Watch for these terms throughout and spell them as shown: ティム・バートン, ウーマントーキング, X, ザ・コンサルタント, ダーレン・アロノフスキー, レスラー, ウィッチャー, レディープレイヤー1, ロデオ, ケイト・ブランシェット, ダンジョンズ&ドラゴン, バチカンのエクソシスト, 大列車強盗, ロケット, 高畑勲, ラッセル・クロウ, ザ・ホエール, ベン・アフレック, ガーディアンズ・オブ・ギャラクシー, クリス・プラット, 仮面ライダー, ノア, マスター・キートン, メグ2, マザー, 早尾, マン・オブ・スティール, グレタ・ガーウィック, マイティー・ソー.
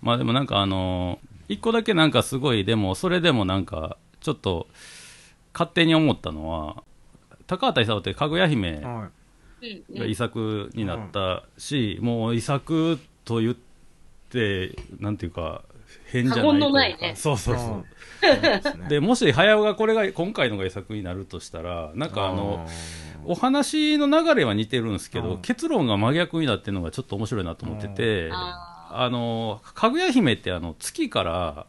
まあでもなんか一個だけなんかすごい、でもそれでもなんかちょっと勝手に思ったのは、高畑勲ってかぐや姫が遺作になったし、もう遺作と言ってなんていうか変じゃないというか、過言のないね。そうそうそう。でもし早尾がこれが今回のが遺作になるとしたら、なんかお話の流れは似てるんですけど、結論が真逆になってるのがちょっと面白いなと思ってて、かぐや姫って月から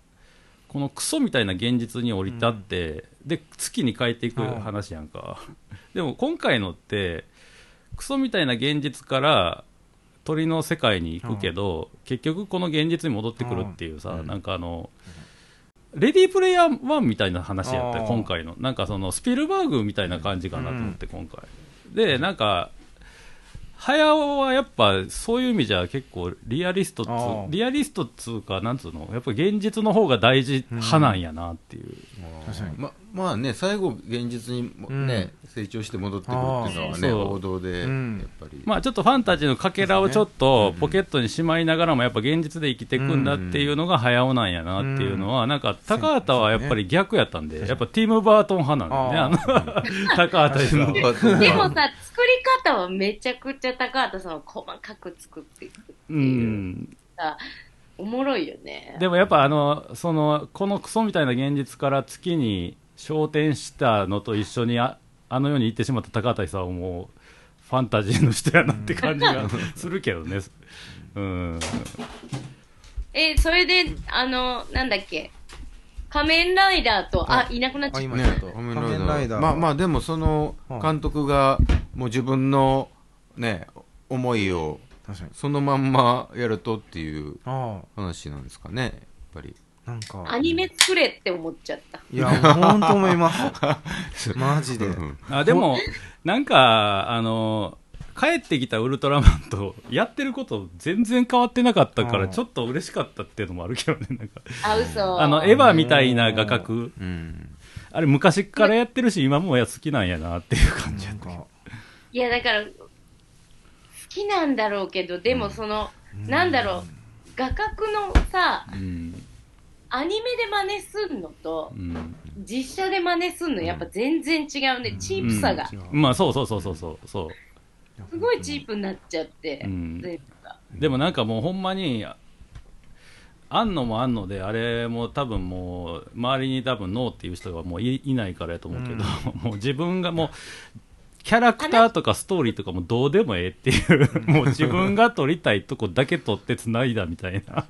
このクソみたいな現実に降り立って、うん、で月に帰っていく話やんか。でも今回のってクソみたいな現実から鳥の世界に行くけど、結局この現実に戻ってくるっていうさ、なんかレディープレイヤー1みたいな話やったよ今回の。なんかそのスピルバーグみたいな感じかなと思って、今回でなんか早尾はやっぱそういう意味じゃ結構リアリストっつうか、なんつうの、やっぱ現実の方が大事派なんやなっていう、確かに。まあね、最後現実にね、成長して戻ってくるっていうのはね、王道でやっぱり、まあちょっとファンタジーのかけらをちょっとポケットにしまいながらもやっぱ現実で生きていくんだっていうのが早尾なんやなっていうのは、なんか高畑はやっぱり逆やったんで、やっぱティム・バートン派なんでね、高畑さん。でもさ、作り方はめちゃくちゃ高畑さんは細かく作っていくっていう、おもろいよね。でもやっぱこのクソみたいな現実から月に昇天したのと一緒にあの世に行ってしまった高畑さんはもうファンタジーの人やなって感じがするけどね。それでなんだっけ、仮面ライダーといなくなっちゃった、ね、仮面ライダーまあでもその監督がもう自分のね思いをそのまんまやるとっていう話なんですかね、やっぱり。なんかアニメ作れって思っちゃった。いや本当思いますマジで。でもなんか帰ってきたウルトラマンとやってること全然変わってなかったから、ちょっと嬉しかったっていうのもあるけどね。なんか嘘、エヴァみたいな画角、あれ昔からやってるし今も好きなんやなっていう感じやった。いやだから好きなんだろうけど、でもその、なんだろう、画角のさ、アニメで真似すんのと、実写で真似すんのやっぱ全然違うんで、チープさが、まあそうすごいチープになっちゃって、でもなんかもうほんまにあんのもあんので、あれも多分もう周りに多分ノーっていう人がもういないからやと思うけど、もう自分がもうキャラクターとかストーリーとかもどうでもええっていうもう自分が撮りたいとこだけ撮って繋いだみたいな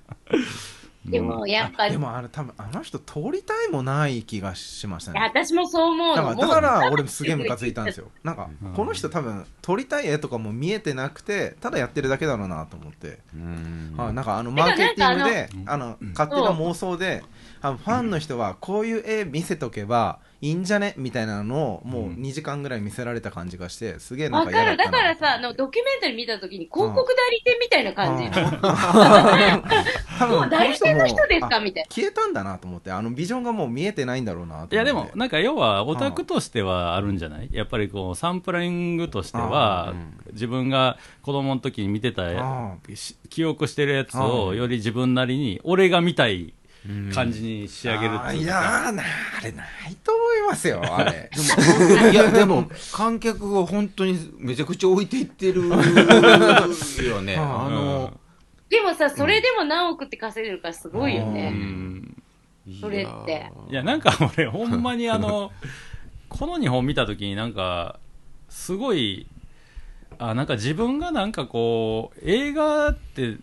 でもやっぱでも多分あの人通りたいもない気がしましたね。私もそう思うの。だから俺もすげえムカついたんですよ。なんかこの人多分撮りたい絵とかも見えてなくて、ただやってるだけだろうなと思って。なんかマーケティングで勝手な妄想で、ファンの人はこういう絵見せとけばいいんじゃねみたいなのをもう2時間ぐらい見せられた感じがして、すげえなんか嫌だったな。分かる。だからさ、ドキュメンタリー見た時に広告代理店みたいな感じ、もう代理店の人ですかみたいな、消えたんだなと思って。ビジョンがもう見えてないんだろうなと思って。いやでもなんか要はオタクとしてはあるんじゃない、やっぱりこうサンプリングとしては、自分が子供の時に見てた記憶してるやつをより自分なりに俺が見たい感じに仕上げるっていうか、あれないと思いますよあれいやでも観客を本当にめちゃくちゃ置いていってるよね。でもさ、それでも何億って稼いでるからすごいよね、それって。いやなんか俺ほんまにこの2本見た時になんかすごい、なんか自分がなんかこう映画って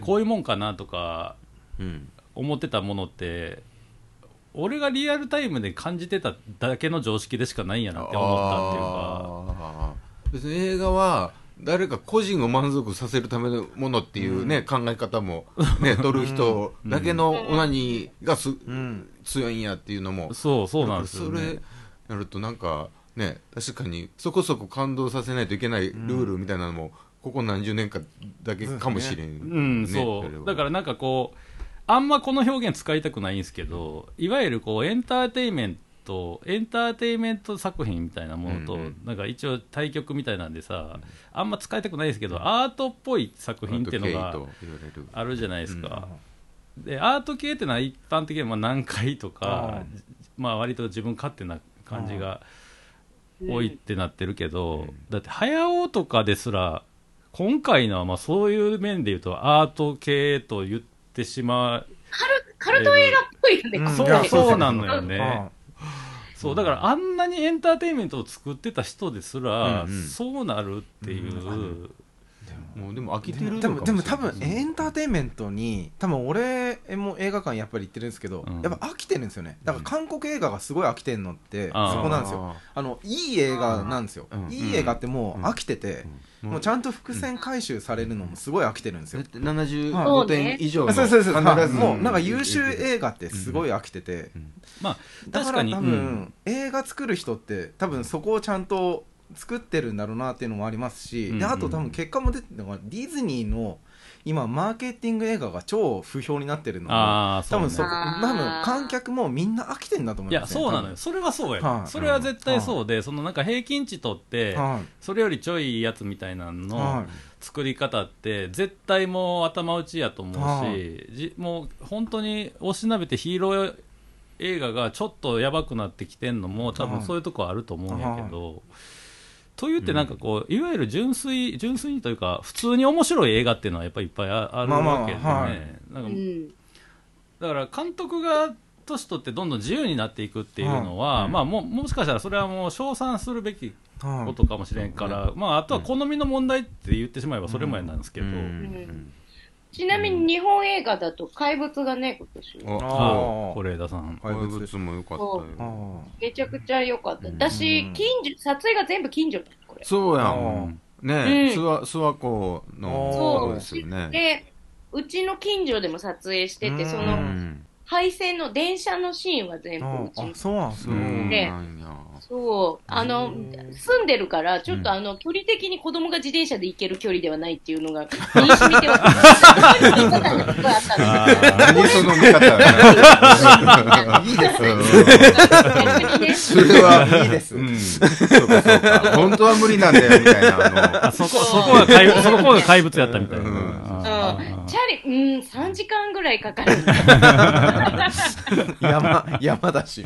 こういうもんかなとか、思ってたものって俺がリアルタイムで感じてただけの常識でしかないんやなって思ったっていうか。別に映画は誰か個人を満足させるためのものっていうね、考え方もね撮る人だけのオナニーが強いんやっていうのも、そうなんですよね。それやるとなんかね、確かにそこそこ感動させないといけないルールみたいなのもここ何十年かだけかもしれん、そうだからなんかこうあんまこの表現使いたくないんですけど、いわゆるこうエンターテインメンとエンターテインメント作品みたいなものと、うんうん、なんか一応対局みたいなんでさ、うん、あんま使いたくないですけど、うん、アートっぽい作品っていうのがあるじゃないですか、うん、でアート系ってのは一般的にまあ難解とか、まあ、割と自分勝手な感じが多いってなってるけど、だって早尾とかですら今回のはまあそういう面で言うとアート系と言ってしまう、カルト映画っぽいよね、うん、そうなのよね。そうだからあんなにエンターテインメントを作ってた人ですら、うんうん、そうなるっていう、うんうん、でも飽きてるのかもしれない。でも多分エンターテインメントに多分俺も映画館やっぱり行ってるんですけど、うん、やっぱ飽きてるんですよね。だから韓国映画がすごい飽きてるのって、うん、そこなんですよ。いい映画なんですよ、うん、いい映画ってもう飽きてて、うんうん、もうちゃんと伏線回収されるのもすごい飽きてるんですよ、うん、75点以上の必ずもうなんか優秀映画ってすごい飽きてて、うんうん、まあ確かに多分、うん、映画作る人って多分そこをちゃんと作ってるんだろうなっていうのもありますし、うんうん、であと多分結果も出てるのがディズニーの今マーケティング映画が超不評になってるので、多分観客もみんな飽きてんだと思います、ね、いやそうなのよ。それはそうや、はい、それは絶対そうで、はい、そのなんか平均値取って、はい、それよりちょいやつみたいなの、はい、作り方って絶対もう頭打ちやと思うし、はい、もう本当におしなべてヒーロー映画がちょっとやばくなってきてんのも多分そういうとこあると思うんやけど、はいはい、というってなんかこういわゆる純粋にというか普通に面白い映画っていうのはやっぱりいっぱいあるわけでね、まあまあはい、なんかだから監督が年取ってどんどん自由になっていくっていうのは、うんまあ、もしかしたらそれはもう称賛するべきことかもしれんから、うんまあ、あとは好みの問題って言ってしまえばそれもやなんですけど、うんうんうん、ちなみに日本映画だと怪物がね今年是枝さん怪物も良かったよ。めちゃくちゃ良かった、うん、私撮影が全部近所だ。そうやんねえ、うん、諏訪湖のですよね。でうちの近所でも撮影してて、その廃線の電車のシーンは全部うちに。そうなんですね。そう住んでるからちょっと距離的に子供が自転車で行ける距離ではないっていうのが身に染みては何その見方いいですね。それはいいです、うん、そうかそうか本当は無理なんだよみたいなそこが怪物やったみたいな、うん、チャリ、うん、3時間ぐらいかかる山だし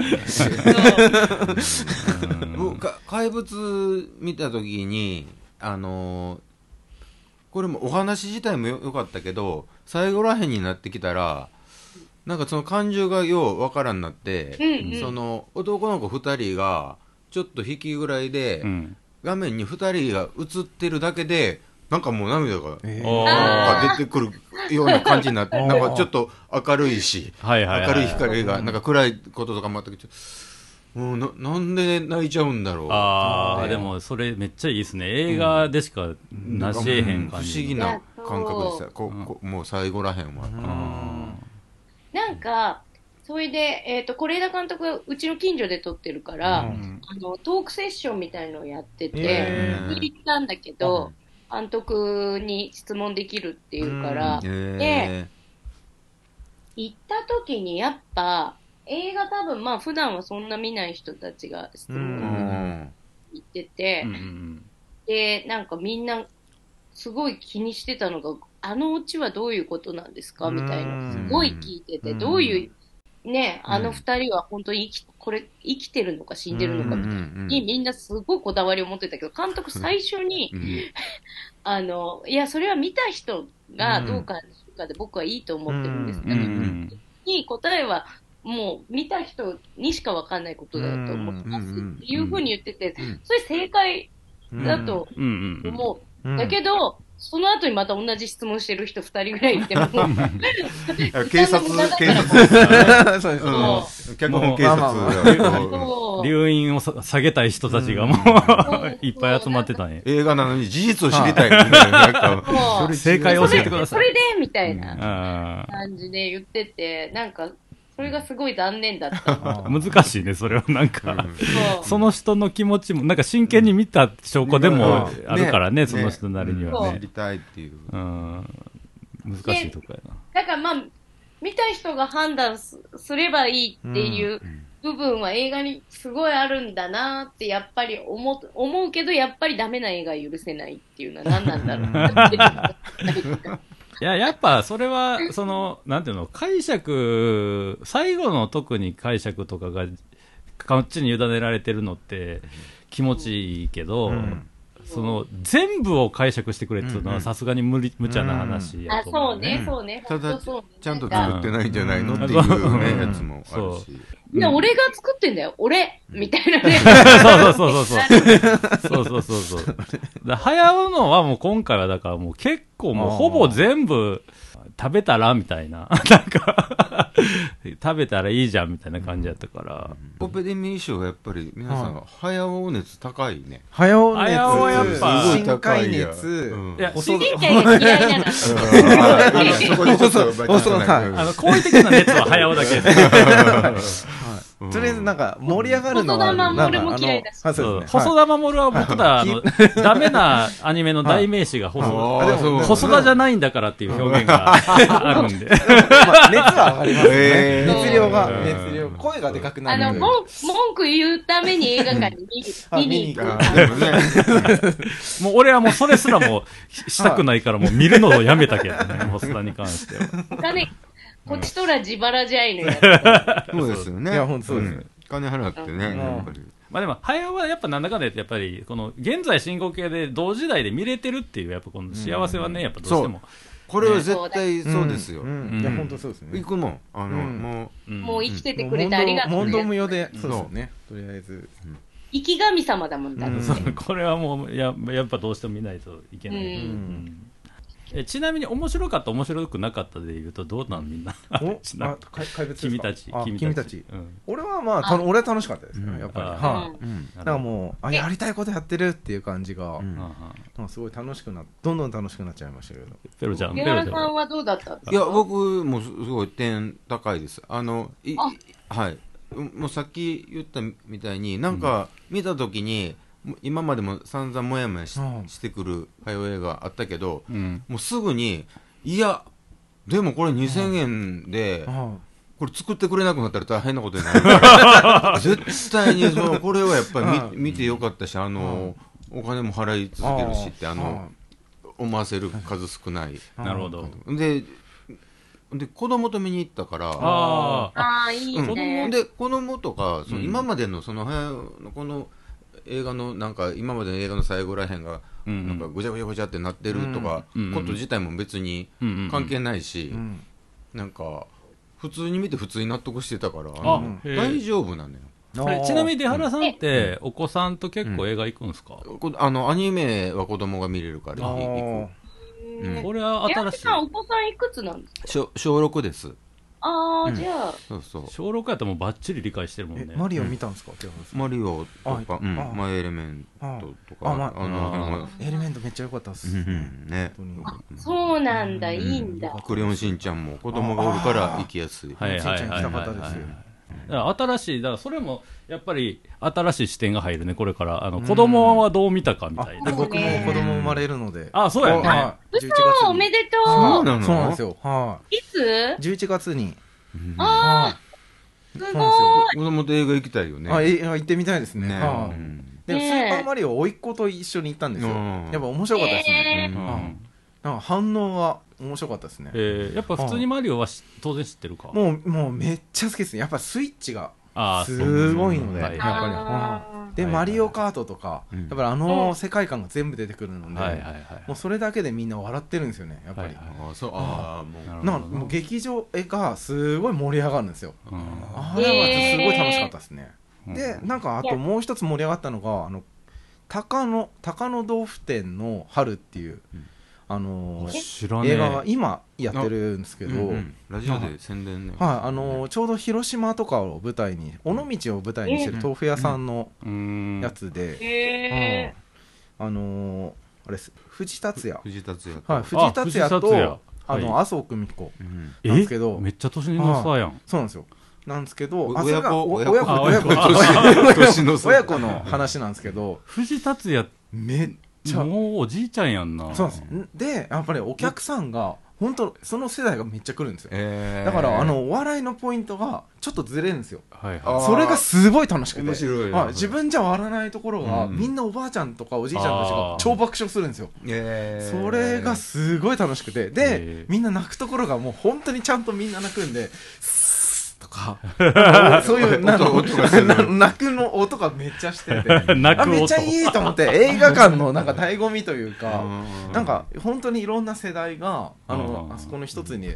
怪物見た時にこれもお話自体も良かったけど最後らへんになってきたらなんかその感情がようわからんなって、うんうん、その男の子2人がちょっと引きぐらいで、うん、画面に2人が映ってるだけでなんかもう涙が、出てくるような感じになってなんかちょっと明るいし明るい光がなんか暗いこととかもあったけどもう なんで泣いちゃうんだろう。ああでもそれめっちゃいいですね。映画でしかなしえへん感じ、うん、不思議な感覚でした。もう最後らへんは、うん、なんかそれで是枝監督がうちの近所で撮ってるから、うん、トークセッションみたいのをやってて行ったんだけど、うん、監督に質問できるっていうから、うん、で行った時にやっぱ映画多分まあ普段はそんな見ない人たちが質問に行ってて、うん、でなんかみんなすごい気にしてたのがオチはどういうことなんですかみたいなすごい聞いてて、うん、どういうね二人は本当に生きてるのか死んでるのかみたいに、うん、みんなすごいこだわりを持ってたけど監督最初に、うん、いやそれは見た人がどう感じるかで僕はいいと思ってるんですけど、うん、に答えはもう見た人にしか分かんないことだと思いますっていう風に言ってて、それ正解だと思う。だけどその後にまた同じ質問してる人2人ぐらいいても警察そう脚本警察、留飲を下げたい人たちがもういっぱい集まってたね。映画なのに事実を知りたいみたいな、なんかそれ正解を教えてくださいそれでみたいな感じで言ってて、なんかそれがすごい残念だった難しいねそれはなんか、うん、その人の気持ちもなんか真剣に見た証拠でもあるから ねその人なりにはね、見たいっていう、うん、難しいとこやな。だからまあ見た人が判断すればいいっていう部分は映画にすごいあるんだなってやっぱり思うけど、やっぱりダメな映画は許せないっていうのは何なんだろう。いや、やっぱそれはそのなんていうの、解釈、最後の特に解釈とかがこっちに委ねられてるのって気持ちいいけど、うん、その全部を解釈してくれっていうのはさすがに無茶な話やと思うね。あ、そうね、そうね。ただちゃんと作ってないんじゃないのっていうね、やつもあるし。俺が作ってんだよ、俺みたいなね。そうそうそうそうそうそうそうそう。だ早うのはもう今回はだからもう結構もうほぼ全部食べたらみたいな、なんか食べたらいいじゃんみたいな感じやったから。ポペデミー賞がやっぱり皆さん早う熱高いね。早う熱やっぱ深海熱。いや、深海熱嫌いなの。好意的な熱は早うだけです。はい、とりあえずなんか盛り上がるのは細田守も嫌いだし、細田守は僕らダメなアニメの代名詞が細田じゃないんだからっていう表現があるんで、まあ、熱は上がりますね、熱量、声がでかくなる。文句言うために映画館に見に行く。もう俺はもうそれすらもしたくないからもう見るのをやめたけどね、細田に関しては。だね、こっちとら自腹じゃいのや。そうですよね。いや、本当です。金払ってね、やっぱり。まあでも、早尾はやっぱなんだかんだ言って、やっぱり、この、現在進行形で同時代で見れてるっていう、やっぱこの幸せはね、やっぱどうしても。これは絶対そうですよ。いや、本当そうですね。行くもん。もう生きててくれてありがとう。問答無用で、そうですね。とりあえず。生き神様だもんだって。これはもう、やっぱどうしても見ないといけない。ちなみに面白かった面白くなかったで言うとどうなんみんな。君たち。俺はまあ俺は楽しかったですね、やっぱり。だからもうやりたいことやってるっていう感じがすごい楽しくなって、どんどん楽しくなっちゃいましたけど。ペロちゃんはどうだったんですか？いや、僕もすごい点高いです。はい。もうさっき言ったみたいになんか見たときに。今までも散々もやもやしてくる早映画あったけど、もうすぐにいやでもこれ2000円でこれ作ってくれなくなったら大変なことになるから絶対にこれはやっぱり見てよかったし、お金も払い続けるしって思わせる数少ない。なるほど。で子供と見に行ったから、いいね。で子供とか今までのその早この映画のなんか今までの映画の最後らへんがなんかぐちゃぐちゃぐちゃってなってるとかこと自体も別に関係ないし、なんか普通に見て普通に納得してたから大丈夫なのよ。ちなみに出原さんってお子さんと結構映画行くんですか？アニメは子供が見れるから行く。これは新しい。お子さんいくつなんですか？小6です。ああ、じゃあ小6やったらもうばっちり理解してるもんね。マリオ見たんですか？マリオとかマイエレメントとか。エレメントめっちゃ良かったっすね。そうなんだ、いいんだ。クレヨンしんちゃんも子供がおるから行きやすい。しんちゃん行きたかったですよ。新しい、だからそれもやっぱり新しい視点が入るね、これから。子供はどう見たかみたいな。僕も子供生まれるので。あ、そうやね。嘘、おめでとう。そうなの？そうなんですよ。いつ？11月に。ああ、すごい。子供と映画行きたいよね。行ってみたいですね。でもスーパーマリオ甥っ子と一緒に行ったんですよ。やっぱ面白かったですね。なんか反応が面白かったですね。やっぱ普通にマリオは当然知ってるか。もうめっちゃ好きですね。やっぱスイッチがすごいので、やっぱりでマリオカートとか、やっぱり世界観が全部出てくるので、もうそれだけでみんな笑ってるんですよね。やっぱりもう劇場がすごい盛り上がるんですよ。あれはすごい楽しかったですね。でなんかあともう一つ盛り上がったのが高野豆腐店の春っていう。映画が今やってるんですけど、ラジオで宣伝ね。ちょうど広島とかを舞台に、尾道を舞台にしてる豆腐屋さんのやつで、あれ藤達也と麻生久美子なんですけど、めっちゃ年の差やん。そうなんですよ。なんですけど、親子の話なんですけど、藤達也めっもうおじいちゃんやんな。そうです。でやっぱりお客さんが本当その世代がめっちゃ来るんですよ、だからお笑いのポイントがちょっとずれるんですよ、はいはい、それがすごい楽しくて面白い、はい、自分じゃ笑わないところが、うん、みんなおばあちゃんとかおじいちゃんたちが超爆笑するんですよ、それがすごい楽しくて、でみんな泣くところがもう本当にちゃんとみんな泣くんでとかそういう泣くの音がめっちゃしてて泣く音めっちゃいいと思って映画館のなんか醍醐味というかなんか本当にいろんな世代があそこの一つに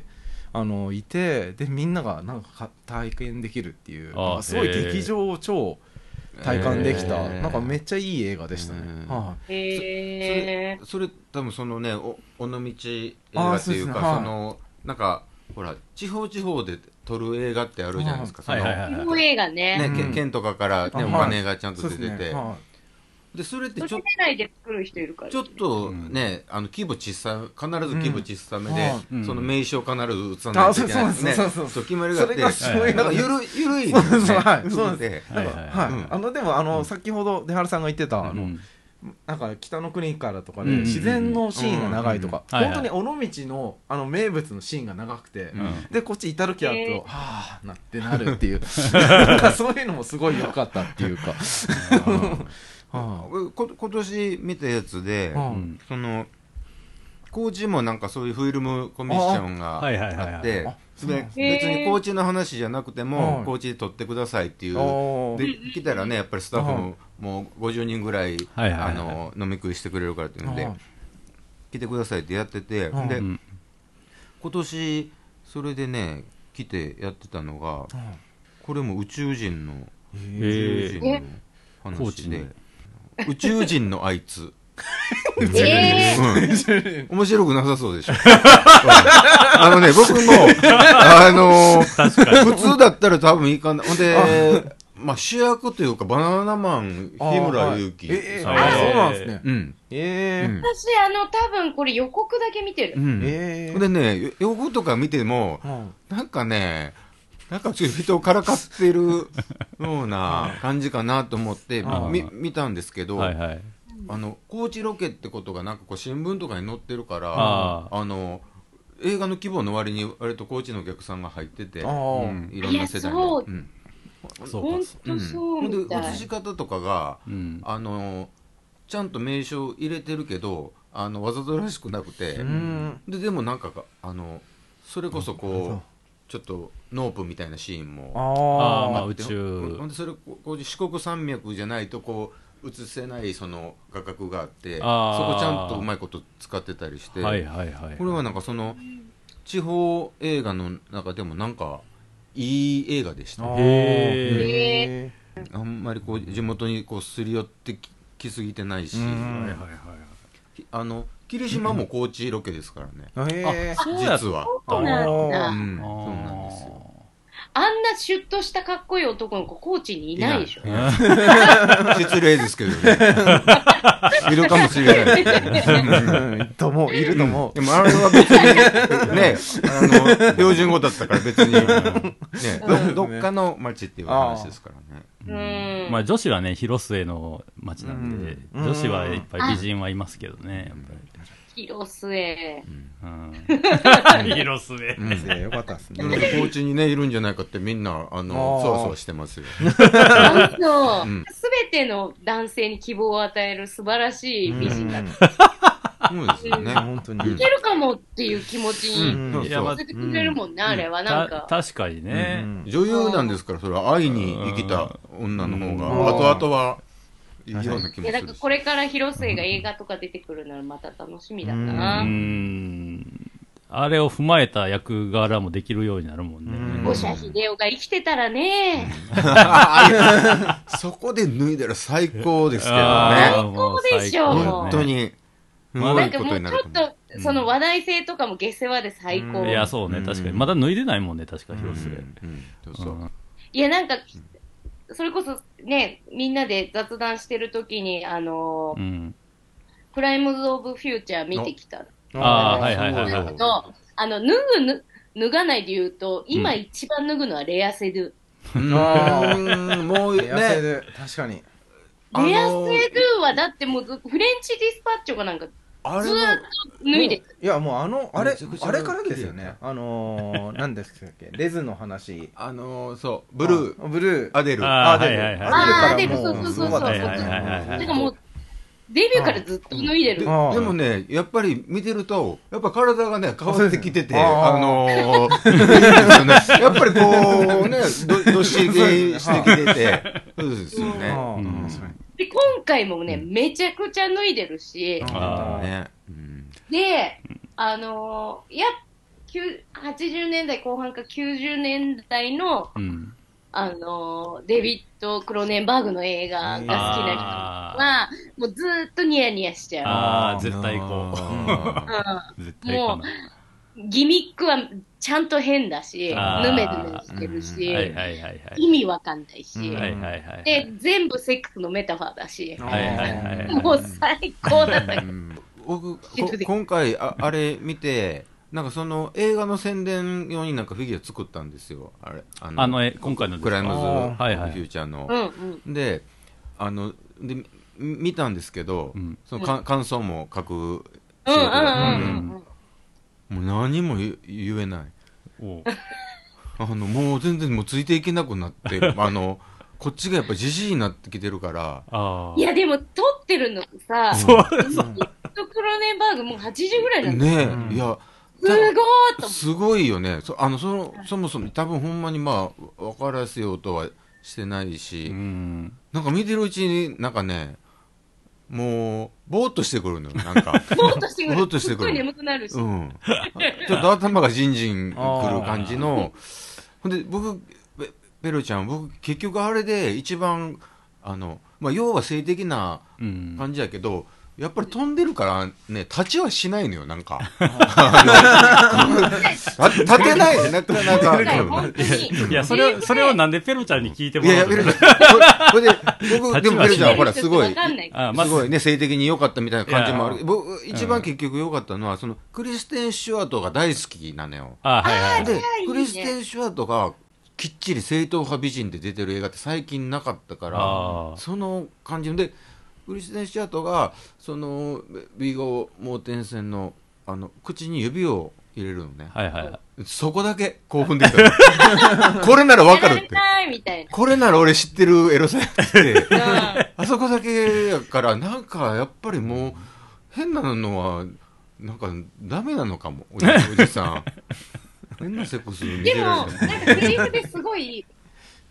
いてでみんながなんか体験できるっていうなんかすごい劇場を超体感できた、なんかめっちゃいい映画でしたね、はい、それ多分そのね尾道映画っていうかそのなんかほら地方で撮る映画ってあるじゃないですか。その地方映画ね。ね、うん、県とかから、ね、お金がちゃんと出てて、はい で, ねはい、でそれってちょっと内で作る人いるから、ね、ちょっとね規模小さ必ず規模小さめで、うん、その名称必ず写さないといけないですね。そう決まりがあって、なんかゆるいね。そうです。でも先ほど出原さんが言ってたなんか北の国からとかで自然のシーンが長いとか本当に尾道 の名物のシーンが長くて、うん、でこっちイタルキアと、はぁなってなるっていうなんかそういうのもすごい良かったっていうか今年見たやつで、うん、その高知もなんかそういうフィルムコミッションがあって別に高知の話じゃなくても高知で撮ってくださいっていうできたらねやっぱりスタッフももう50人ぐらい、はいはいはい、飲み食いしてくれるからっていうので来てくださいってやってて、うん、で今年それでね来てやってたのが、うん、これも宇宙人の話で宇宙人のあいつ面白くなさそうでしょ、うん、ね僕も普通だったら多分いいかなほんでまあ、主役というかバナナマン日村勇紀さん、はい、そうなんですね、うん私多分これ予告だけ見てる、うんでね予告とか見ても、うん、なんかちょっと人をからかってるような感じかなと思って見たんですけど、はいはい、高知ロケってことがなんかこう新聞とかに載ってるから映画の規模の割に割と高知のお客さんが入ってて、うん、いろんな世代のそうかそう、うん、で写し方とかが、うん、ちゃんと名称入れてるけどわざとらしくなくて、うん、でもなんかそれこそこうちょっとノープみたいなシーンもあって、うん、でそれこう四国山脈じゃないとこう映せないその画角があってそこちゃんとうまいこと使ってたりして、はいはいはいはい、これはなんかその地方映画の中でもなんかいい映画でした、ねあんまりこう地元にこうすり寄ってきすぎてないし、はいはいはい、霧島も高知ロケですからね、実はそうなんだ、うん、そうなんですよあんなシュッとしたかっこいい男の子高知にいないでしょ失礼ですけどねいるかもしれないいると思うでもあれは別にね標準語だったから別に、ねうん、どっかの町っていう話ですからねうんまあ女子はね広末の町なんでうん女子はいっぱい美人はいますけどねやっぱり広末、うんうん、広末、うん、よかったですね高知にねいるんじゃないかってみんなそわそわしてますようん、全ての男性に希望を与える素晴らしい美人だった、うんうん、そうですね本当にいけるかもっていう気持ちにさせてくれるもんね、うん、あれはなんか確かにね、うん、女優なんですからそれは愛に生きた女の方が後々はいやだからこれから広末が映画とか出てくるならまた楽しみだったなあれを踏まえた役柄もできるようになるもんね五社秀夫が生きてたらねそこで脱いだら最高ですけどね最高でしょう本当になんかもうちょっとその話題性とかも下世話で最高いやそうね確かにまだ脱いでないもんね確か広末いやなんかそれこそね、みんなで雑談してるときに、プライムズ・オブ・フューチャー見てきた。ああ、はいはいはい、はい。脱がないで言うと、今一番脱ぐのはレアセドゥ。もうね、レアセドゥ、確かに。レアセドゥはだってもうフレンチディスパッチョがなんか、あれずっと脱いで、いやもうあれからですよね。何でしたっけ、レズの話、そうブルーアデルそうか、もうデビューからずっと脱いでる。でもね、やっぱり見てるとやっぱ体がね変わってきてて、やっぱりこうねどっしりしてきてて、そうですよね。で今回もね、めちゃくちゃ脱いでるし、で、80年代後半か90年代の、デビッド・クロネンバーグの映画が好きな人は、もうずっとニヤニヤしちゃう。絶対こう。絶対こう。もう、ギミックはちゃんと変だし、ぬめぬめしてるし、意味わかんないし、で、全部セックスのメタファーだし、もう最高だった。僕、今回、あれ見て、なんかその映画の宣伝用になんかフィギュア作ったんですよ。あれ今回のクライムズフューチャーの、で、で見たんですけど、その感想も書く仕事だったので、もう何も言えない。もう全然もうついていけなくなってる。こっちがやっぱジジイになってきてるから。いやでも撮ってるのさ、クロネンバーグもう80ぐらいなんですよね。いや。すごいよね。そもそも多分ほんまにまあ分からせようとはしてないし、なんか見てるうちになんかね、もうぼーっとしてくるのよ。なんかぼーっとしてくる。ぼーっとしてくる。すごい眠くなるし、ちょっと頭がじんじんくる感じの。ほんで僕ペルちゃん、僕結局あれで一番まあ要は性的な感じやけど。やっぱり飛んでるからね、立ちはしないのよ、なんか。立てないね、なんか。いや、それをなんでペロちゃんに聞いてもらうの？いや、ペロちゃん。これで、僕、でもペロちゃん、ほら、すごいね、性的に良かったみたいな感じもある。僕、一番結局良かったのは、その、クリステン・シュワートが大好きなのよ。で、クリステン・シュワートが、きっちり正統派美人で出てる映画って最近なかったから、その感じで、クリステン・シュワートがそのビゴ・モーテンセンの口に指を入れるのね。そこだけ興奮できた。これならわかるって。これなら俺知ってるエロさやって。あそこだけやからなんかやっぱりもう変なのはなんかダメなのかも。おじさん。変なセックス見てる。でもなんかセリフですごい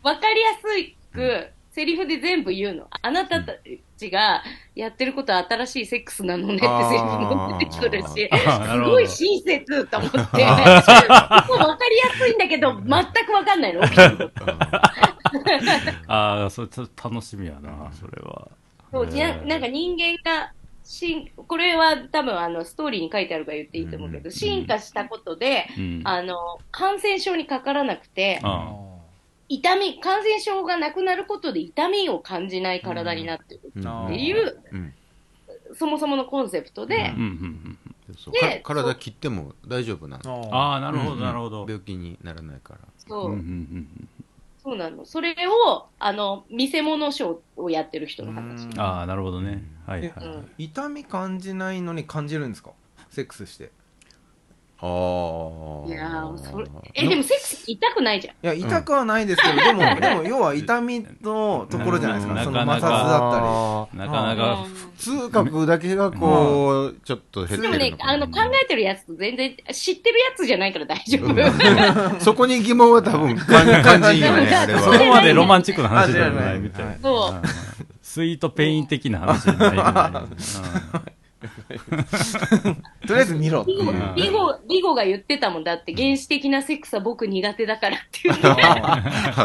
わかりやすく。セリフで全部言うの。あなたたちがやってることは新しいセックスなのねってセリフも出てくるし、すごい親切と思って、もう分かりやすいんだけど、全く分かんないの。それ楽しみやな、それは。そう、なんか人間が、これは多分ストーリーに書いてあるから言っていいと思うけど、進化したことで、感染症にかからなくて、感染症がなくなることで痛みを感じない体になってるっていう、そもそものコンセプトで、体切っても大丈夫なの。なるほどなるほど。病気にならないから。そうなの。それを見せ物ショーをやってる人の話。なるほどね。はいはい。痛み感じないのに感じるんですか？セックスして。いやでもセックス痛くないじゃん。いや痛くはないですけど、でも要は痛みのところじゃないですか。その摩擦だったり、なかなか痛覚だけがこうちょっと減ってる。でもね、考えてるやつと全然知ってるやつじゃないから大丈夫。そこに疑問は多分感じよね。そこまでロマンチックな話じゃないみたいな。そう。スイートペイン的な話じゃない。とりあえず見ろ。リゴが言ってたもんだって、原始的なセックスは僕苦手だからっていう。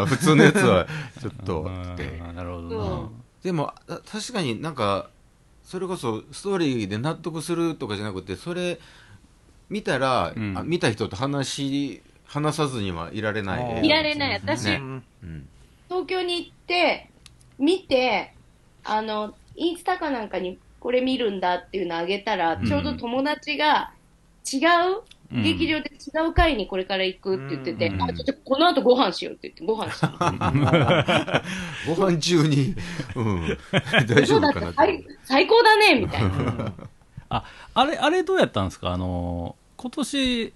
普通のやつはちょっとなるほど。でも確かになんかそれこそストーリーで納得するとかじゃなくて、それ見たら見た人と話さずにはいられない。いられない。私東京に行って見てインスタかなんかにこれ見るんだっていうのをあげたら、ちょうど友達が違う劇場で違う回にこれから行くって言ってて、ちょっとこの後ご飯しようって言ってご飯しよう。ご飯中に大丈夫かなって。最高だねみたいな。あれどうやったんですか、今年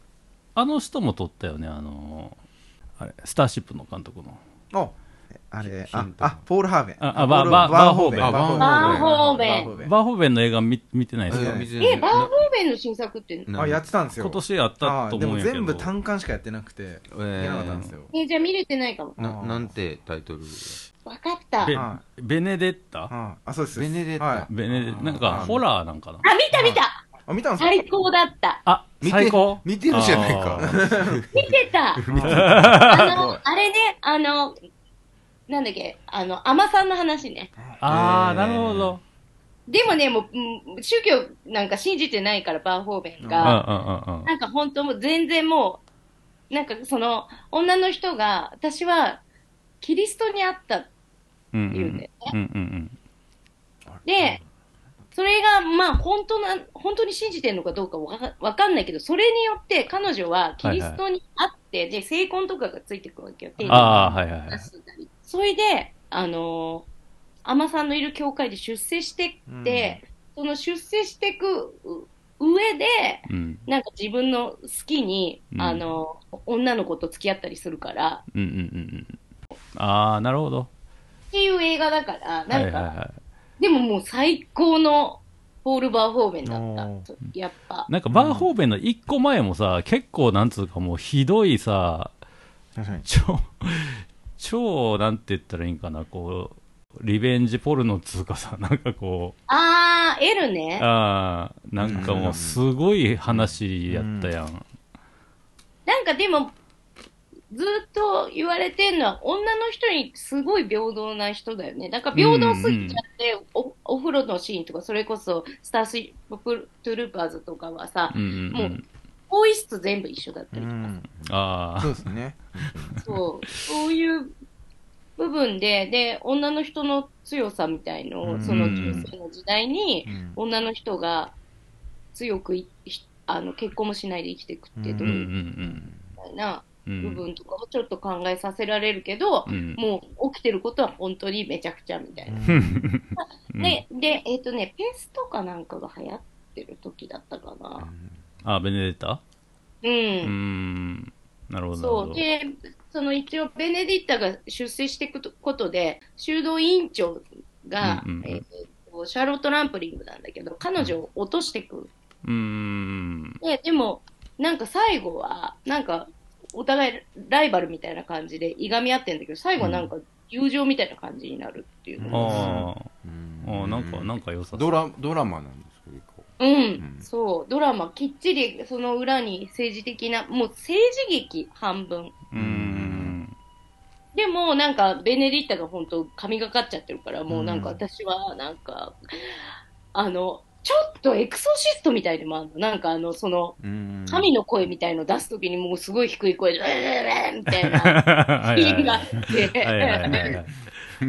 あの人も撮ったよね、あれスターシップの監督のあれポール・ハーベン、バーホーベンの映画見てないですか。バーホーベンの新作ってやってたんですよ今年、やったと思うんやけど、でも全部単館しかやってなくて見なかったんですよ。じゃあ見れてないかも。なんてタイトルわかった、ベネデッタ。あ、そうです、ベネデッタ。なんかホラーなんかなあ。見たんすか。最高だった。あ、最高見てるじゃないか。見てた。あれね、なんだっけ、あまさんの話ね。ああ、なるほど。でもね、もう宗教なんか信じてないからバーホーベンが、なんか本当もう全然もうなんかその女の人が、私はキリストに会ったって言うんだよね。で、それがまあ本当に信じてるのかどうかわかんないけど、それによって彼女はキリストに会って、はいはい、で聖婚とかがついてくるわけよ。ああ、はいはいはい。それで、海女さんのいる教会で出世してって、うん、その出世してく上で、うん、なんか自分の好きに、うん、女の子と付き合ったりするから、うんうんうん、ああ、なるほど。っていう映画だから、なんか、はいはいはい、でももう最高のポール・バーホーベンだった、やっぱ。なんかバーホーベンの一個前もさ、結構なんつうかもうひどいさ、確かに超なんて言ったらいいんかな、こうリベンジポルノっつうかさ、なんかこうL ね、なんかもうすごい話やったやん、なんかでもずっと言われてんのは女の人にすごい平等な人だよね。なんか平等すぎちゃって、お風呂のシーンとかそれこそスターシップトゥルーパーズとかはさ、もう更衣室全部一緒だったりとか、そうですね。そういう部分で女の人の強さみたいのをその中世の時代に女の人が強く結婚もしないで生きていくってどういうみたいな部分とかをちょっと考えさせられるけど、もう起きてることは本当にめちゃくちゃみたいな。でペストかなんかが流行ってる時だったかな。あ、ベネデッタ？うん。なるほど。そう。で、その一応、ベネディッタが出世していくことで、修道院長が、シャーロット・ランプリングなんだけど、彼女を落としていく。でも、なんか最後は、なんか、お互いライバルみたいな感じで、いがみ合ってるんだけど、最後はなんか、友情みたいな感じになるっていうのです。ああ、なんか良さそう。ドラマなんですけど、そう、ドラマきっちりその裏に政治的な、もう政治劇半分。でもなんかベネディッタが本当神がかっちゃってるから、もうなんか私はなんかちょっとエクソシストみたいでもあるの、なんかその神の声みたいの出すときにもうすごい低い声でみたいなシーンがあって。で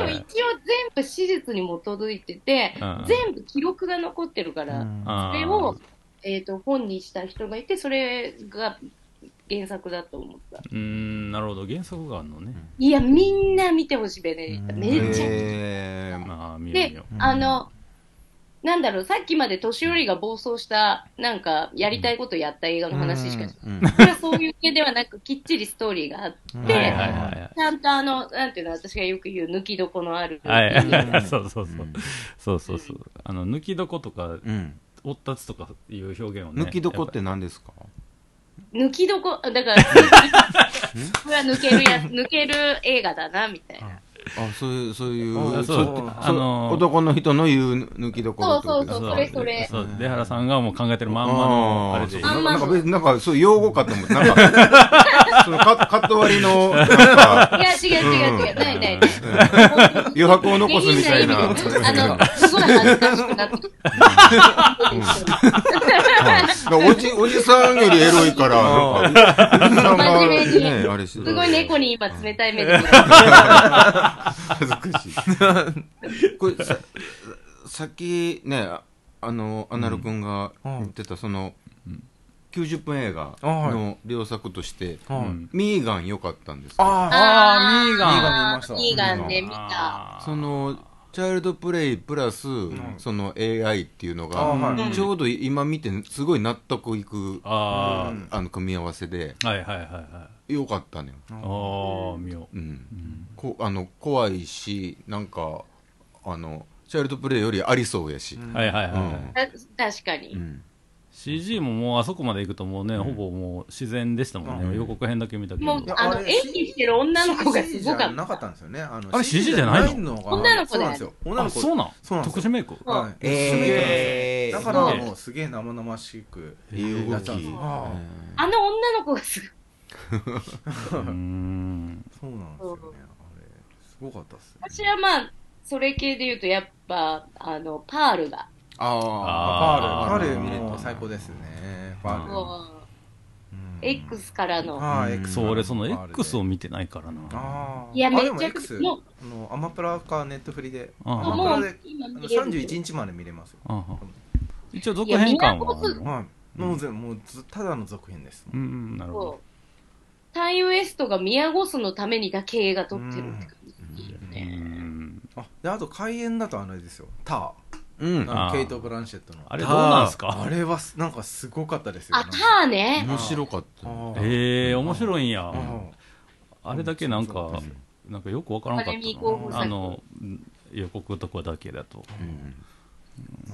も一応全部史実に基づいてて、全部記録が残ってるから、それを、本にした人がいて、それが原作だと思った。なるほど、原作があるのね。いや、みんな見てほしい、ベネディッタ。めっちゃ見てる。で、なんだろう、さっきまで年寄りが暴走した、なんか、やりたいことやった映画の話しかしない。それはそういう系ではなく、きっちりストーリーがあって、ちゃんとなんていうの、私がよく言う、抜きどこのある。そうそうそう。そうそうそう。抜きどことか、おったつとかいう表現をね。抜きどこって何ですか？抜きどこ、だから、これは抜ける映画だな、みたいな。あ、そういう男の人の言う抜きどころってことですか。そうそれそう、出原さんがもう考えてるまんまのあれで、なんかそう用語かと思って、なんかそのカット割りのなんか、いや違うない余白を残すみたいな、すごい恥ずかしくなっておじさんよりエロいから、真面目にすごい猫に今冷たい目で恥ずかしい。これさっきね、アナル君が言ってたその90分映画の良作としてミーガン良かったんですけど。ああ、ミーガン見ました。ミーガンで見た。そのチャイルドプレイプラス、うん、その AI っていうのが、はい、ちょうど今見てすごい納得いく組み合わせで、はいはいはいはい、よかったね。ああ見よう、うん、怖いしなんかチャイルドプレイよりありそうやし、うん、はいはいはい、うん、確かに、うん、CG ももうあそこまで行くともうね、うん、ほぼもう自然でしたもんね、うん、予告編だけ見たけどもう演技してる女の子がすごかった。なかったんですよね、あれ CG じゃないの女の子だよ。あ、そうなん特殊メイク、はい、だからもうすげえ生々しく動き、あの女の子がすごいそうなんですよね、あれすごかったっすね。私はまあそれ系で言うとやっぱパールがパール見ると最高ですね。パール、うん、X からの、俺その X を見てないからな。いやめっちゃくちゃアマプラかネットフリでアマプラで31日まで見れますよ。一応続編感は、はい、もうただの続編です。うんうん、なるほど。タイウエストが宮古市のためにだけ映画撮ってるって感じいいよね。であと開演だとあれですよ、ター、うん、ケイト・ブランシェットのあれどうなんですか。あれはなんかすごかったですよ。あ、ターね、面白かった。面白いんや。 あれだけなんかよくわからんかったな、予告とかだけだと、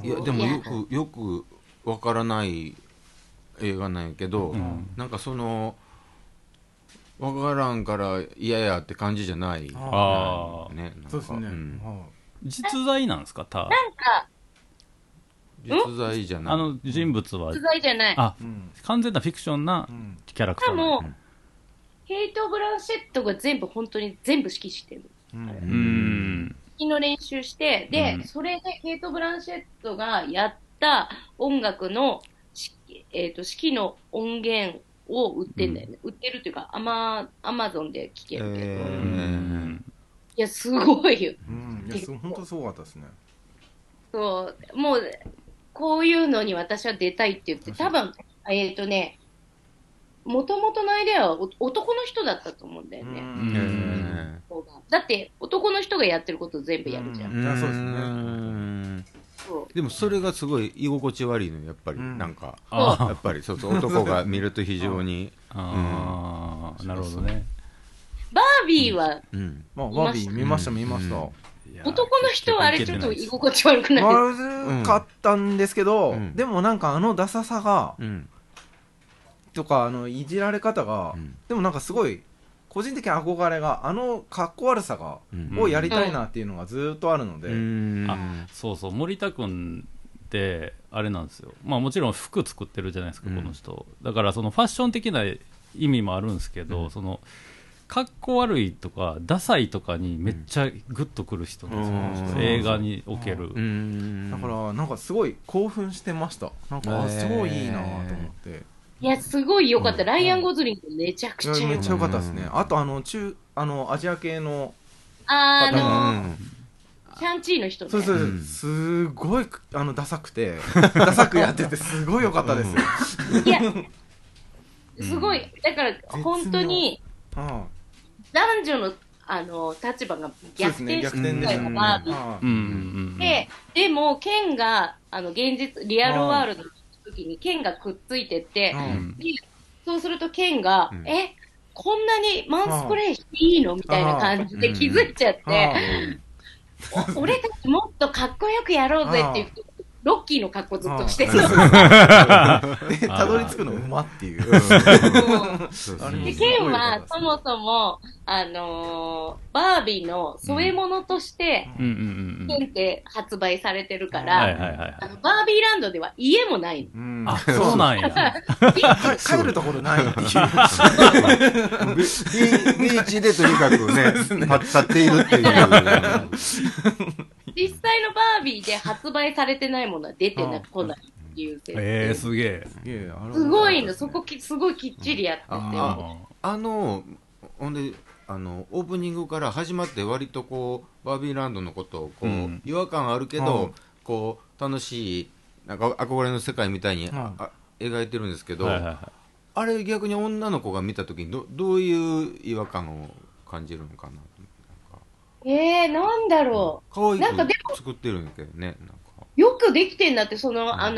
うん、いやでもよくわからない映画なんやけど、うん、なんかそのわからんから嫌やって感じじゃない。ああ、ね、そうですね、うん。実在なんですか、ター。なんか実在じゃない。人物は実在じゃない。あ、うん、完全なフィクションなキャラクター。しかも、うん、ヘイト・ブランシェットが全部本当に全部指揮してる。指揮の練習して、で、うん、それでヘイト・ブランシェットがやった音楽の指揮の音源を売ってんだよね、うん、売ってるというかAmazon で聴けるけど、いやすごいよ、うん、いや本当すごかったですね。そうもうこういうのに私は出たいって言って、多分ね、元々のアイデアは男の人だったと思うんだよね。だって男の人がやってることを全部やるじゃん。そうですね。でもそれがすごい居心地悪いのやっぱり、うん、なんかやっぱりそう男が見ると非常にあ、うん、なるほどね。バービーは、うん、まあ、バービー見ました、うん、男の人はあれちょっと居心地悪くないです悪かったんですけど、うん、でもなんかダサさが、うん、とかいじられ方が、うん、でもなんかすごい個人的に憧れがかっこ悪さが、うん、をやりたいなっていうのがずっとあるので、うん、あ、そうそう、森田君ってあれなんですよ、まあ、もちろん服作ってるじゃないですか、うん、この人だからそのファッション的な意味もあるんですけど、うん、そのかっこ悪いとかダサいとかにめっちゃグッとくる人なんですよ、うん、映画における、うん、だからなんかすごい興奮してました。なんかすごいいいなと思って。いやすごい良かった、うん、ライアン・ゴズリングめちゃくちゃ良かったですね。あとアジア系のシャンチーの人ね。そう、うん、すごいダサくてダサくやっててすごい良かったです、うん、いやすごいだから本当に男女の立場が逆転してるのがでもケンが現実リアルワールド時に剣がくっついてって、うん、そうすると剣が、うん、こんなにマンスプレーしていいのみたいな感じで気づいちゃって、うん、俺たちもっとかっこよくやろうぜっていうロッキーの格好ずっとしてそうでたどり着くの馬っていうで剣はそもそもバービーの添え物として剣って発売されてるから、はいはいはい、バービーランドでは家もないの、うん、あ、そうなんや帰るところないっていうビーチでとにかくね立っているっていう実際のバービーで発売されてないものは出てこないっていう設定。すげえ。すごいの、そこすごいきっちりやってて。ほんでオープニングから始まって割とこうバービーランドのことをこう、うん、違和感あるけど、うん、こう楽しいなんか憧れの世界みたいに、うん、描いてるんですけど、はいはいはい、あれ逆に女の子が見たときにどういう違和感を感じるのかな。なんだろう。可愛く作ってるんだけどね。なんかよくできてんだって、その、うん、階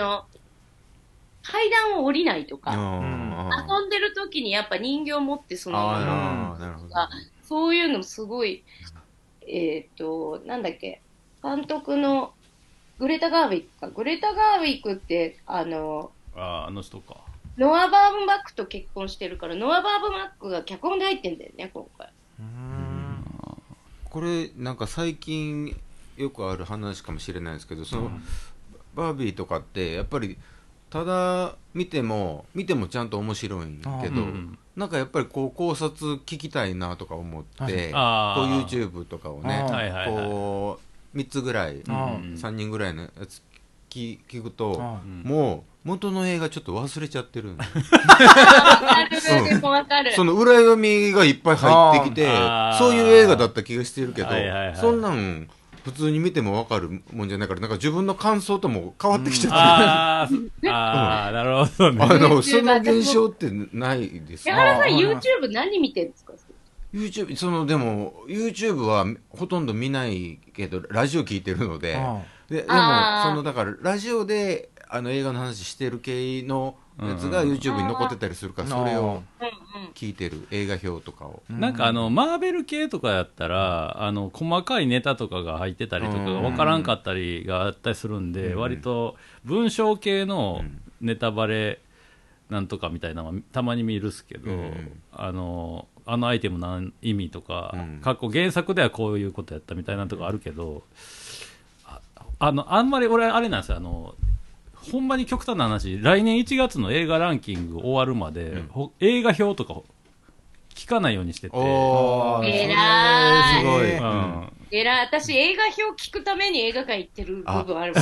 段を降りないとか、遊んでる時にやっぱ人形を持ってその、そういうのすごい、なんだっけ、監督のグレタ・ガーウィックか。グレタ・ガーウィックって、あの人か。ノア・バーブンバックと結婚してるから、ノア・バーブンバックが脚本で入ってんだよね、今回。これなんか最近よくある話かもしれないですけど、そのバービーとかってやっぱりただ見てもちゃんと面白いんだけど、なんかやっぱりこう考察聞きたいなとか思って、こう YouTube とかをね、こう3つぐらい、3人ぐらいのやつ聞くと、もう元の映画ちょっと忘れちゃってるんでその裏読みがいっぱい入ってきて、そういう映画だった気がしてるけど、そんなん普通に見ても分かるもんじゃないから、なんか自分の感想とも変わってきちゃってる、なるほどね。その現象ってないですか？矢原さん YouTube 何見てるんですか？YouTube、 そのでも YouTube はほとんど見ないけどラジオ聞いてるので、でもそのだからラジオで映画の話してる系のやつが YouTube に残ってたりするから、それを聞いてる、映画表とかを。なんかマーベル系とかやったら細かいネタとかが入ってたりとかが分からんかったりがあったりするんで、割と文章系のネタバレなんとかみたいなのはたまに見るっすけど、あのアイテムの意味とか、過去原作ではこういうことやったみたいなのとかあるけど、あんまり俺あれなんですよ、ほんまに極端な話、来年1月の映画ランキング終わるまで、映画表とか聞かないようにしてて。えらい。私映画表聞くために映画館行ってる部分あるも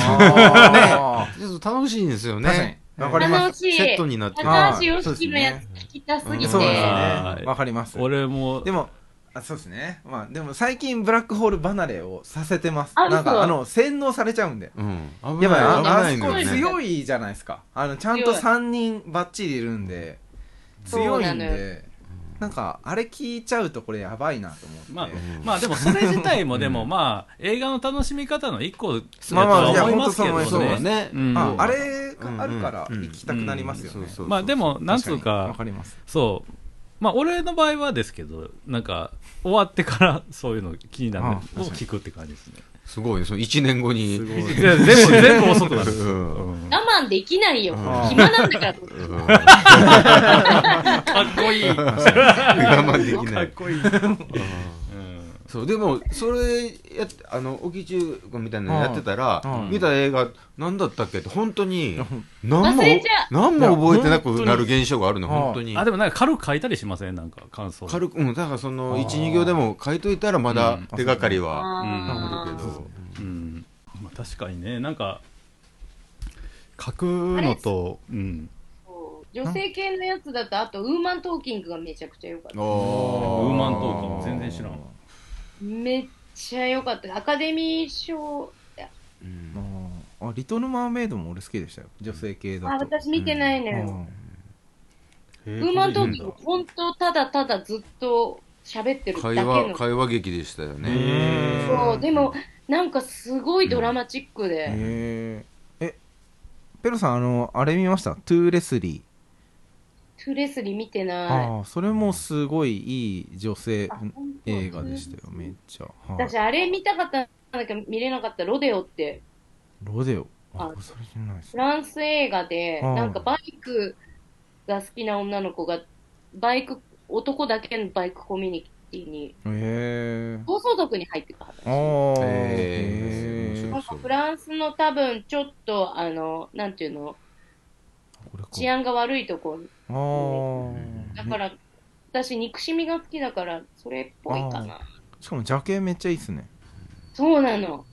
ん。楽しいんですよね。わかります。セットになってる。高橋良樹のやつ聞きたすぎて。わかります。俺も。でもそうですね。まあでも最近ブラックホール離れをさせてます。なんか洗脳されちゃうんで。やばい。あそこ強いじゃないですか。ちゃんと3人バッチリいるんで強いんで、なんかあれ聞いちゃうとこれやばいなと思って。まあでもそれ自体もでもまあ映画の楽しみ方の一個だとは思いますけどね。あれがあるから行きたくなりますよね。まあでもなんつうかわかります。そう。まあ、俺の場合はですけど、なんか終わってからそういうの気になるのを聞くって感じですね。すごいね、その1年後に全部遅くなる。我慢できないよ、暇なんだから。かっこいい。我慢できない。かっこいい。そうでもそれやっておきちゅうみたいなのやってたら、見た映画何だったっけって本当に何も覚えてなくなる現象があるの。本当にでもなんか軽く書いたりしません？なんか感想軽く、だからその 1,2 行でも書いといたらまだ手がかりはあるけど、確かにね、なんか書くのと女性系のやつだと、あとウーマントーキングがめちゃくちゃ良かった。ウーマントーキング全然知らんわ。めっちゃ良かった。アカデミー賞や。リトルマーメイドも俺好きでしたよ。女性系だと。私見てないのよ。ウーマントーキング、本当ただただずっと喋ってるだけの会話劇でしたよね。そう、でもなんかすごいドラマチックで。ペロさんあれ見ました？トゥーレスリー。トゥレスリー見てない。それもすごいいい女性映画でしたよ、めっちゃ。私あれ見たかったんだけど見れなかった。ロデオって。ロデオ。それじゃないです。フランス映画で、なんかバイクが好きな女の子が男だけのバイクコミュニティに暴走族に入ってた話。なんかフランスの多分ちょっとなんていうの。治安が悪いところだから私憎しみが好きだからそれっぽいかな。しかもジャケめっちゃいいっすね。そうなの、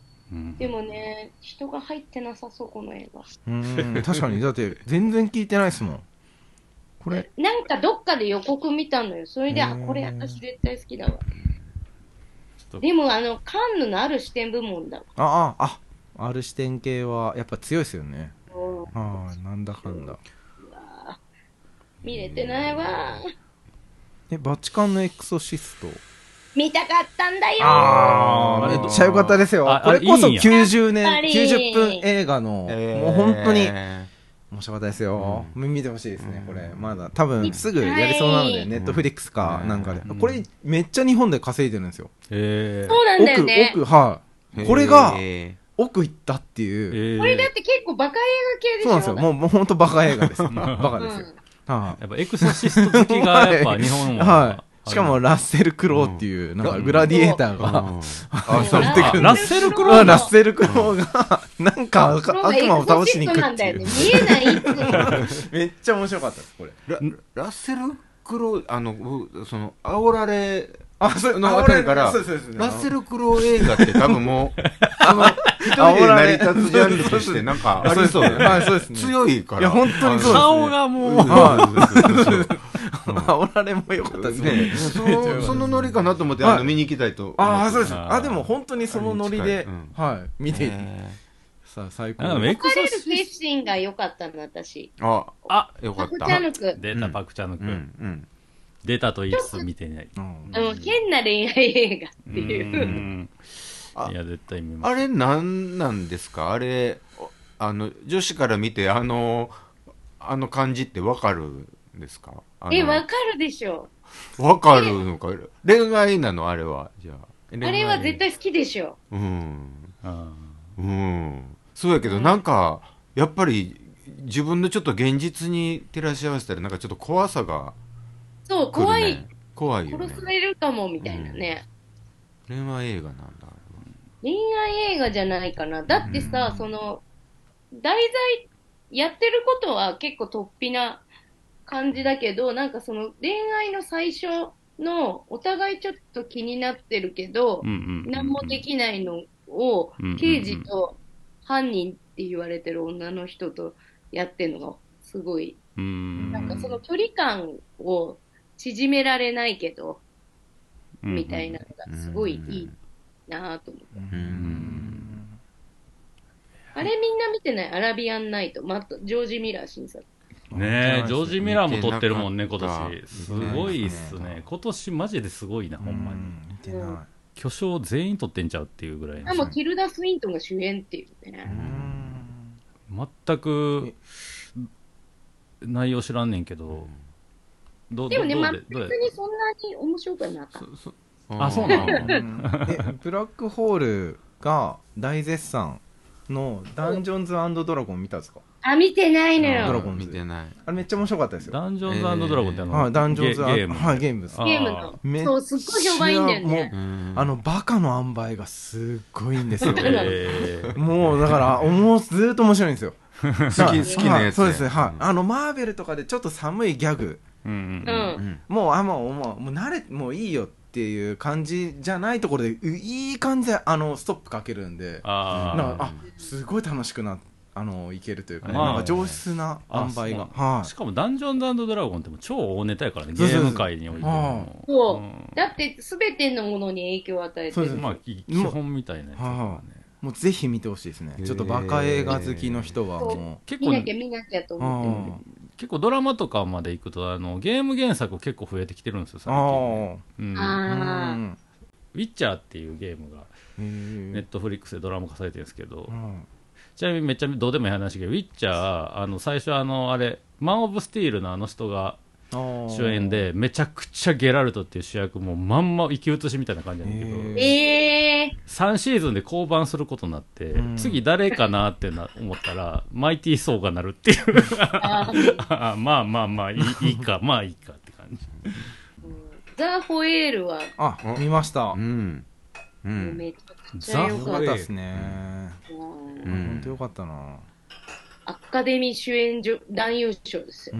でもね人が入ってなさそう、この映画。確かに、だって全然聞いてないっすもんこれ。なんかどっかで予告見たのよ、それでこれ私絶対好きだわ。でもカンヌのある視点部門だわ。ある視点系はやっぱ強いっすよね。なんだかんだ見れてないわ。バチカンのエクソシスト見たかったんだよ。あーめっちゃ良かったですよ。これこそ90年90分映画の、もう本当に面白かったですよ、うん、見てほしいですね、うん、これまだ多分すぐやりそうなので、ネットフリックスかなんかで、うん、これめっちゃ日本で稼いでるんですよ、そうなんだよね、奥はい、これが奥行ったっていう、これだって結構バカ映画系でしょ。そうなんですよ、もうほんとバカ映画ですバカですよ、うん、はあ、やっぱエクソシスト好きがやっぱ日本は、はいしかもラッセル・クロウっていうなんかグラディエーターが、うん、出てくるんです。ラッセル・クロウがなんか悪魔を倒しに行くっていう。めっちゃ面白かったですこれ。ラッセル・クロウその煽られのあたりからラッセル・クロウ映画って多分もう一人で成り立つジャンルとしてなんかありそうだね。強いから。いや本当にそうですね。顔がもう。煽られも良かったですね。そのノリかなと思って見に行きたいと。あ、そうです。あ、でも本当にそのノリで、はい、見て。さあ最高。置かれる決心が良かったな私。あ、良かった。パクチャヌク。出たパクチャヌク。出たと言いつつ見てない。変な恋愛映画っていう。いや絶対見ます。あれなんなんですか。あれ女子から見てあの感じってわかるんですか。わかるでしょ。わかるのか。恋愛なのあれは。じゃああれは絶対好きでしょ。そうやけどなんかやっぱり自分のちょっと現実に照らし合わせたらなんかちょっと怖さが、そう怖いよね。殺されるかもみたいなね。恋愛映画なんだ。恋愛映画じゃないかな。だってさ、その題材やってることは結構突飛な感じだけど、なんかその恋愛の最初のお互いちょっと気になってるけど、何もできないのを刑事と犯人って言われてる女の人とやってるのがすごい、なんかその距離感を縮められないけどみたいなのがすごいいいなぁと思って。あれみんな見てない？アラビアンナイト、ジョージ・ミラー新作。ねえ、ジョージ・ミラーも撮ってるもんね今年。すごいっすね。今年マジですごいなほんまに。見てない。巨匠全員撮ってんちゃうっていうぐらい。でもティルダ・スウィントンが主演っていうね。全く内容知らんねんけど。でもね、別にそんなに面白くはなかった。あ、そうなの。ブラックホールが大絶賛のダンジョンズ&ドラゴン見たんですか？あ、見てないのよ。ドラゴン見てない。あれめっちゃ面白かったですよ。ダンジョンズ&ドラゴンってダンジョンズ&ゲーム。はい、ゲームです。ゲームの。めっちゃすっごい評判いいんだよね。バカの塩梅がすっごいんですよ。もうだからずっと面白いんですよ。好きなやつ。そうですね。はい。マーベルとかでちょっと寒いギャグ。もう慣れもういいよ。っていう感じじゃないところでいい感じでストップかけるんで、あ、すごい楽しくいけるというか、なんか上質な塩梅が、しかもダンジョンズ&ドラゴンっても超大ネタやからね、ゲーム界においても。そうだって全てのものに影響を与えてる、まあ基本みたいなやつだからね。もうぜひ見てほしいですね。ちょっとバカ映画好きの人はもう見なきゃと思ってる。結構ドラマとかまで行くとゲーム原作結構増えてきてるんですよ最近、ね。ウィッチャーっていうゲームがネットフリックスでドラマ化されてるんですけど、ちなみにめっちゃどうでもいい話だけどウィッチャー最初あれマン・オブ・スティールのあの人が主演でめちゃくちゃゲラルトっていう主役もまんま生き写しみたいな感じなんだけど、3シーズンで降板することになって、次誰かなって思ったらマイティー・ソーがなるっていうまあいいかって感じ。ザ・ホエールは見ました。めっちゃ良かったですね。本当良かったな。アカデミー主演男優賞ですよ。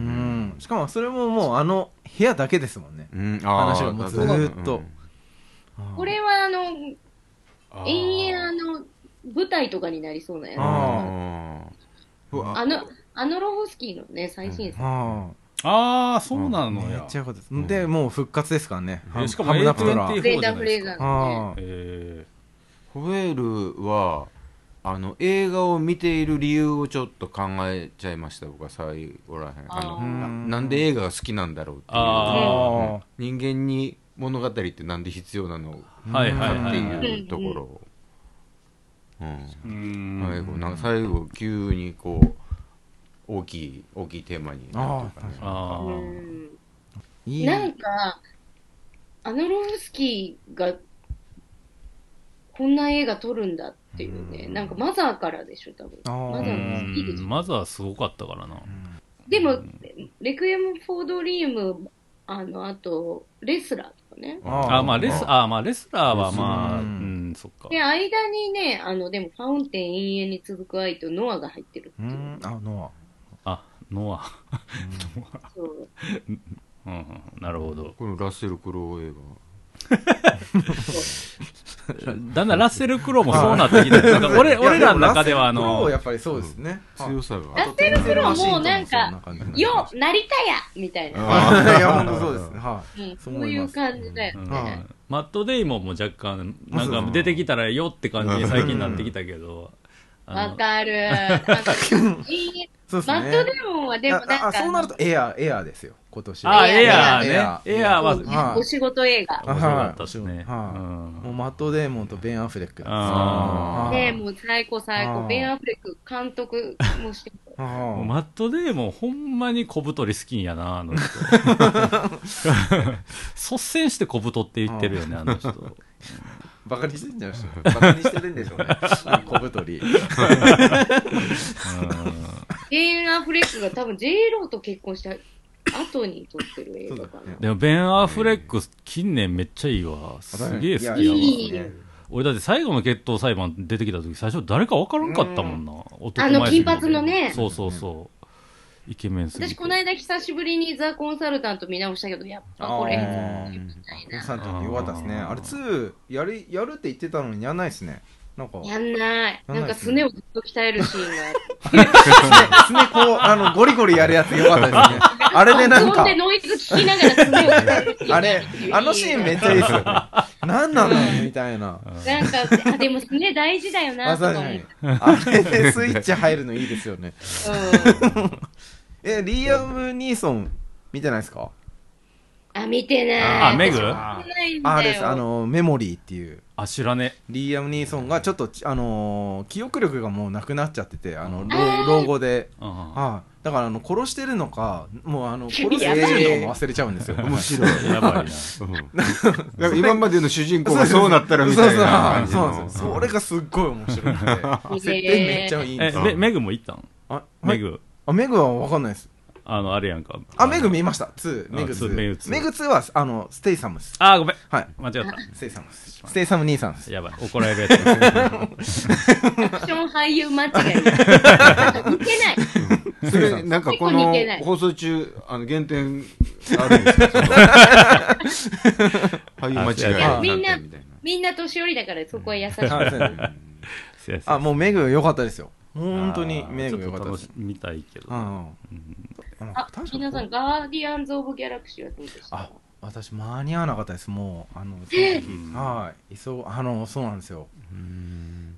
しかもそれももう部屋だけですもんね、話がもうずーっと。これは延々舞台とかになりそうなやつ。ロボスキーのね最新作。そうなのや。めっちゃ良かったです。でもう復活ですからね。しかもA24じゃないですか。ホエールは映画を見ている理由をちょっと考えちゃいました僕は最後らへん。なんで映画が好きなんだろうっていう、人間に物語ってなんで必要なのかっていうところを、最後急にこう大きいテーマになるとかね。ああ、なんかアナロフスキーがこんな映画撮るんだっていうね、なんかマザーからでしょ多分。マザー好きでしょ。マザーすごかったからな。でもレクイエム・フォー・ドリーム、あとレスラーとかね。レスラーはまあ、うん、そっか。で間にね、でもファウンテン永遠に続く愛とノアが入ってるっていう。ノア。そう。うん、なるほど。このラッセル・クロウ映画。だんだんラッセル・クロウもそうなってきて、なんか俺らの中ではやっぱりそうですね。強さが。ラッセル・クロウもなんかよ成田やみたいな。いや本当そうですね。はい。そういう感じだよね。マット・デイモンも若干なんか出てきたらよって感じに最近なってきたけど。わかる。マット・デイモンはでもなんかそうなるとエアですよ。今年はエアはお仕事映画面白かったですね。もうマット・デーモンとベン・アフレック、もう最高。ベン・アフレック監督もしてる。マット・デーモンほんまに小太り好きやな、あの人。率先して小太って言ってるよね、あの人。バカにしてんじゃん。バカにしてるんでしょうね。小太り。ベン・アフレックが多分 J ローと結婚した後に撮ってる映画かな。でもベン・アフレック近年めっちゃいいわ。すげえ好きだわ。俺だって最後の決闘裁判出てきた時最初誰か分からんかったもんな。金髪のね。そう。イケメンすぎて。私この間久しぶりにザ・コンサルタント見直したけど、やっぱこれみたいな。コンサルタント良かったですね。あれ2やるって言ってたのにやんないですね。やんない。なんかすねをずっと鍛えるシーンがあって。すねこう、ゴリゴリやるやつよかったですね。あれでなんか。ノイズ聞きながらすねを鍛える。あれ、あのシーンめっちゃいいですよね。なんなのみたいな。なんか、でもすね大事だよな、とか思って。あれでスイッチ入るのいいですよね。リアム・ニーソン見てないですか？見てない。メグ？です。メモリーっていう。知らね。リアム・ニーソンがちょっと記憶力がもうなくなっちゃってて、老後で、だから殺してるのか、もう殺してるのか忘れちゃうんですよ。面白い。やばいな。今までの主人公がそうなったらみたいな感じの。それがすっごい面白くて、設定めっちゃいいんですよ。メグも行ったの？メグは分かんないです。あれやんか。メグ見ました。2。メグ2は、ステイサムス。ごめん。はい。間違った。ステイサム兄さんです。やばい。怒られるやつ。アクション俳優間違い。似てない。それ、なんかこの放送中、原点あるんですけど。俳優間違い。みんな年寄りだから、そこは優しい。もうメグ良かったですよ。本当にメグ良かったです。見たいけど。皆さん、ガーディアンズ・オブ・ギャラクシーはどうでした？私、間に合わなかったです、もう。そうなんですよ。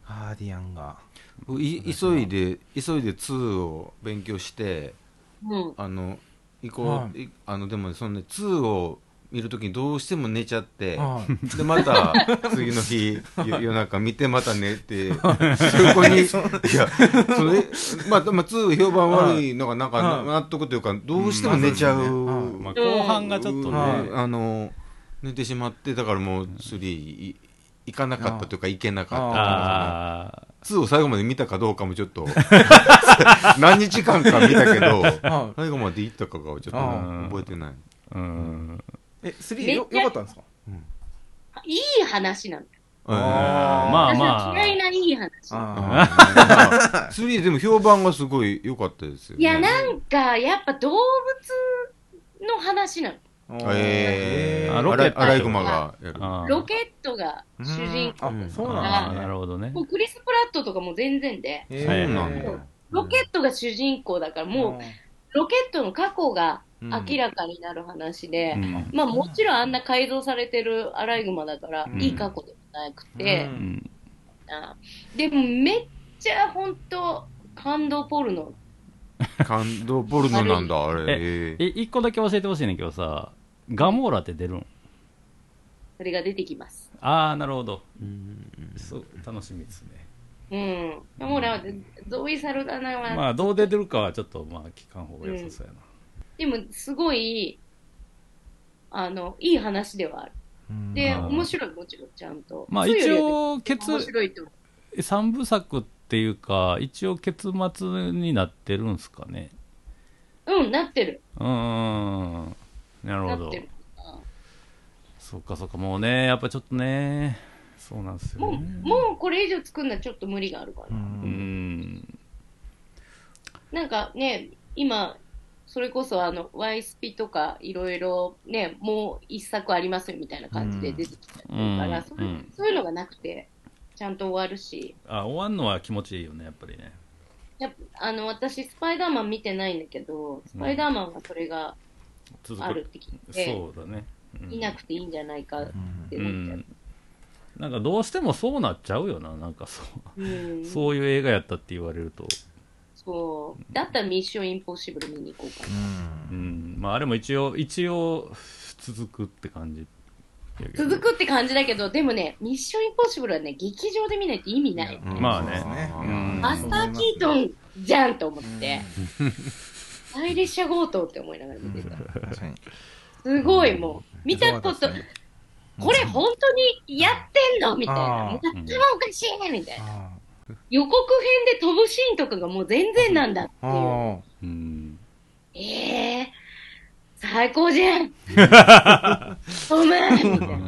ガーディアンが。急いで2を勉強して、でも、その2を見るときにどうしても寝ちゃって、で、また、次の日、夜中見て、また寝て、そこに、2評判悪いのが、なんか、納得というか、どうしても寝ちゃう。後半がちょっとね、寝てしまって、だからもう、3、行かなかったというか、行けなかった。2を最後まで見たかどうかもちょっと、何日間か見たけど、最後まで行ったかがちょっと覚えてない。3良かったんですか？いい話なんだ。まあ嫌いないい話。3でも評判がすごい良かったですよ。いや、なんかやっぱ動物の話なの。アライグマがやるロケットが主人公だからクリス・プラットとかも全然で、ロケットが主人公だからもうロケットの過去が明らかになる話で、まあもちろんあんな改造されてるアライグマだからいい過去でもなくて、でもめっちゃ本当感動ポルノなんだあれ。1個だけ教えてほしいねんけどさ、ガモーラって出るん？それが出てきます。ああ、なるほど。そう、楽しみですね。うん、もうな、どういうされたのは、まあ、どう出てるかはちょっと、まあ、聞かん方が良さそうやな。でも、すごい、いい話ではある。で、面白い、もちろん、ちゃんと。まあ、一応、三部作っていうか、一応、結末になってるんすかね。うん、なってる。なるほど。そっかそっか、もうね、やっぱちょっとね、そうなんですよ、ね、もうこれ以上作るのはちょっと無理があるから。なんかね、今それこそワイスピとかいろいろね、もう一作ありますよみたいな感じで出てきたから、そういうのがなくてちゃんと終わるし。あ、終わるのは気持ちいいよね、やっぱりね。私スパイダーマン見てないんだけど、スパイダーマンはそれがあるって聞いて、そうだね、いなくていいんじゃないかって思っちゃう。なんかどうしてもそうなっちゃうよな、なんかそう、そういう映画やったって言われると。そうだったらミッションインポッシブル見に行こうかな。まあ、あれも一応続くって感じだけど、でもね、ミッションインポッシブルはね、劇場で見ないと意味ない。まあね、マスター・キートンじゃんと思って大列車強盗って思いながら見てた。すごい、もう見たこと、これ本当にやってんのみたいな、頭おかしいねみたいな。予告編で飛ぶシーンとかがもう全然なんだっていう。最高じゃん。お前みたいな。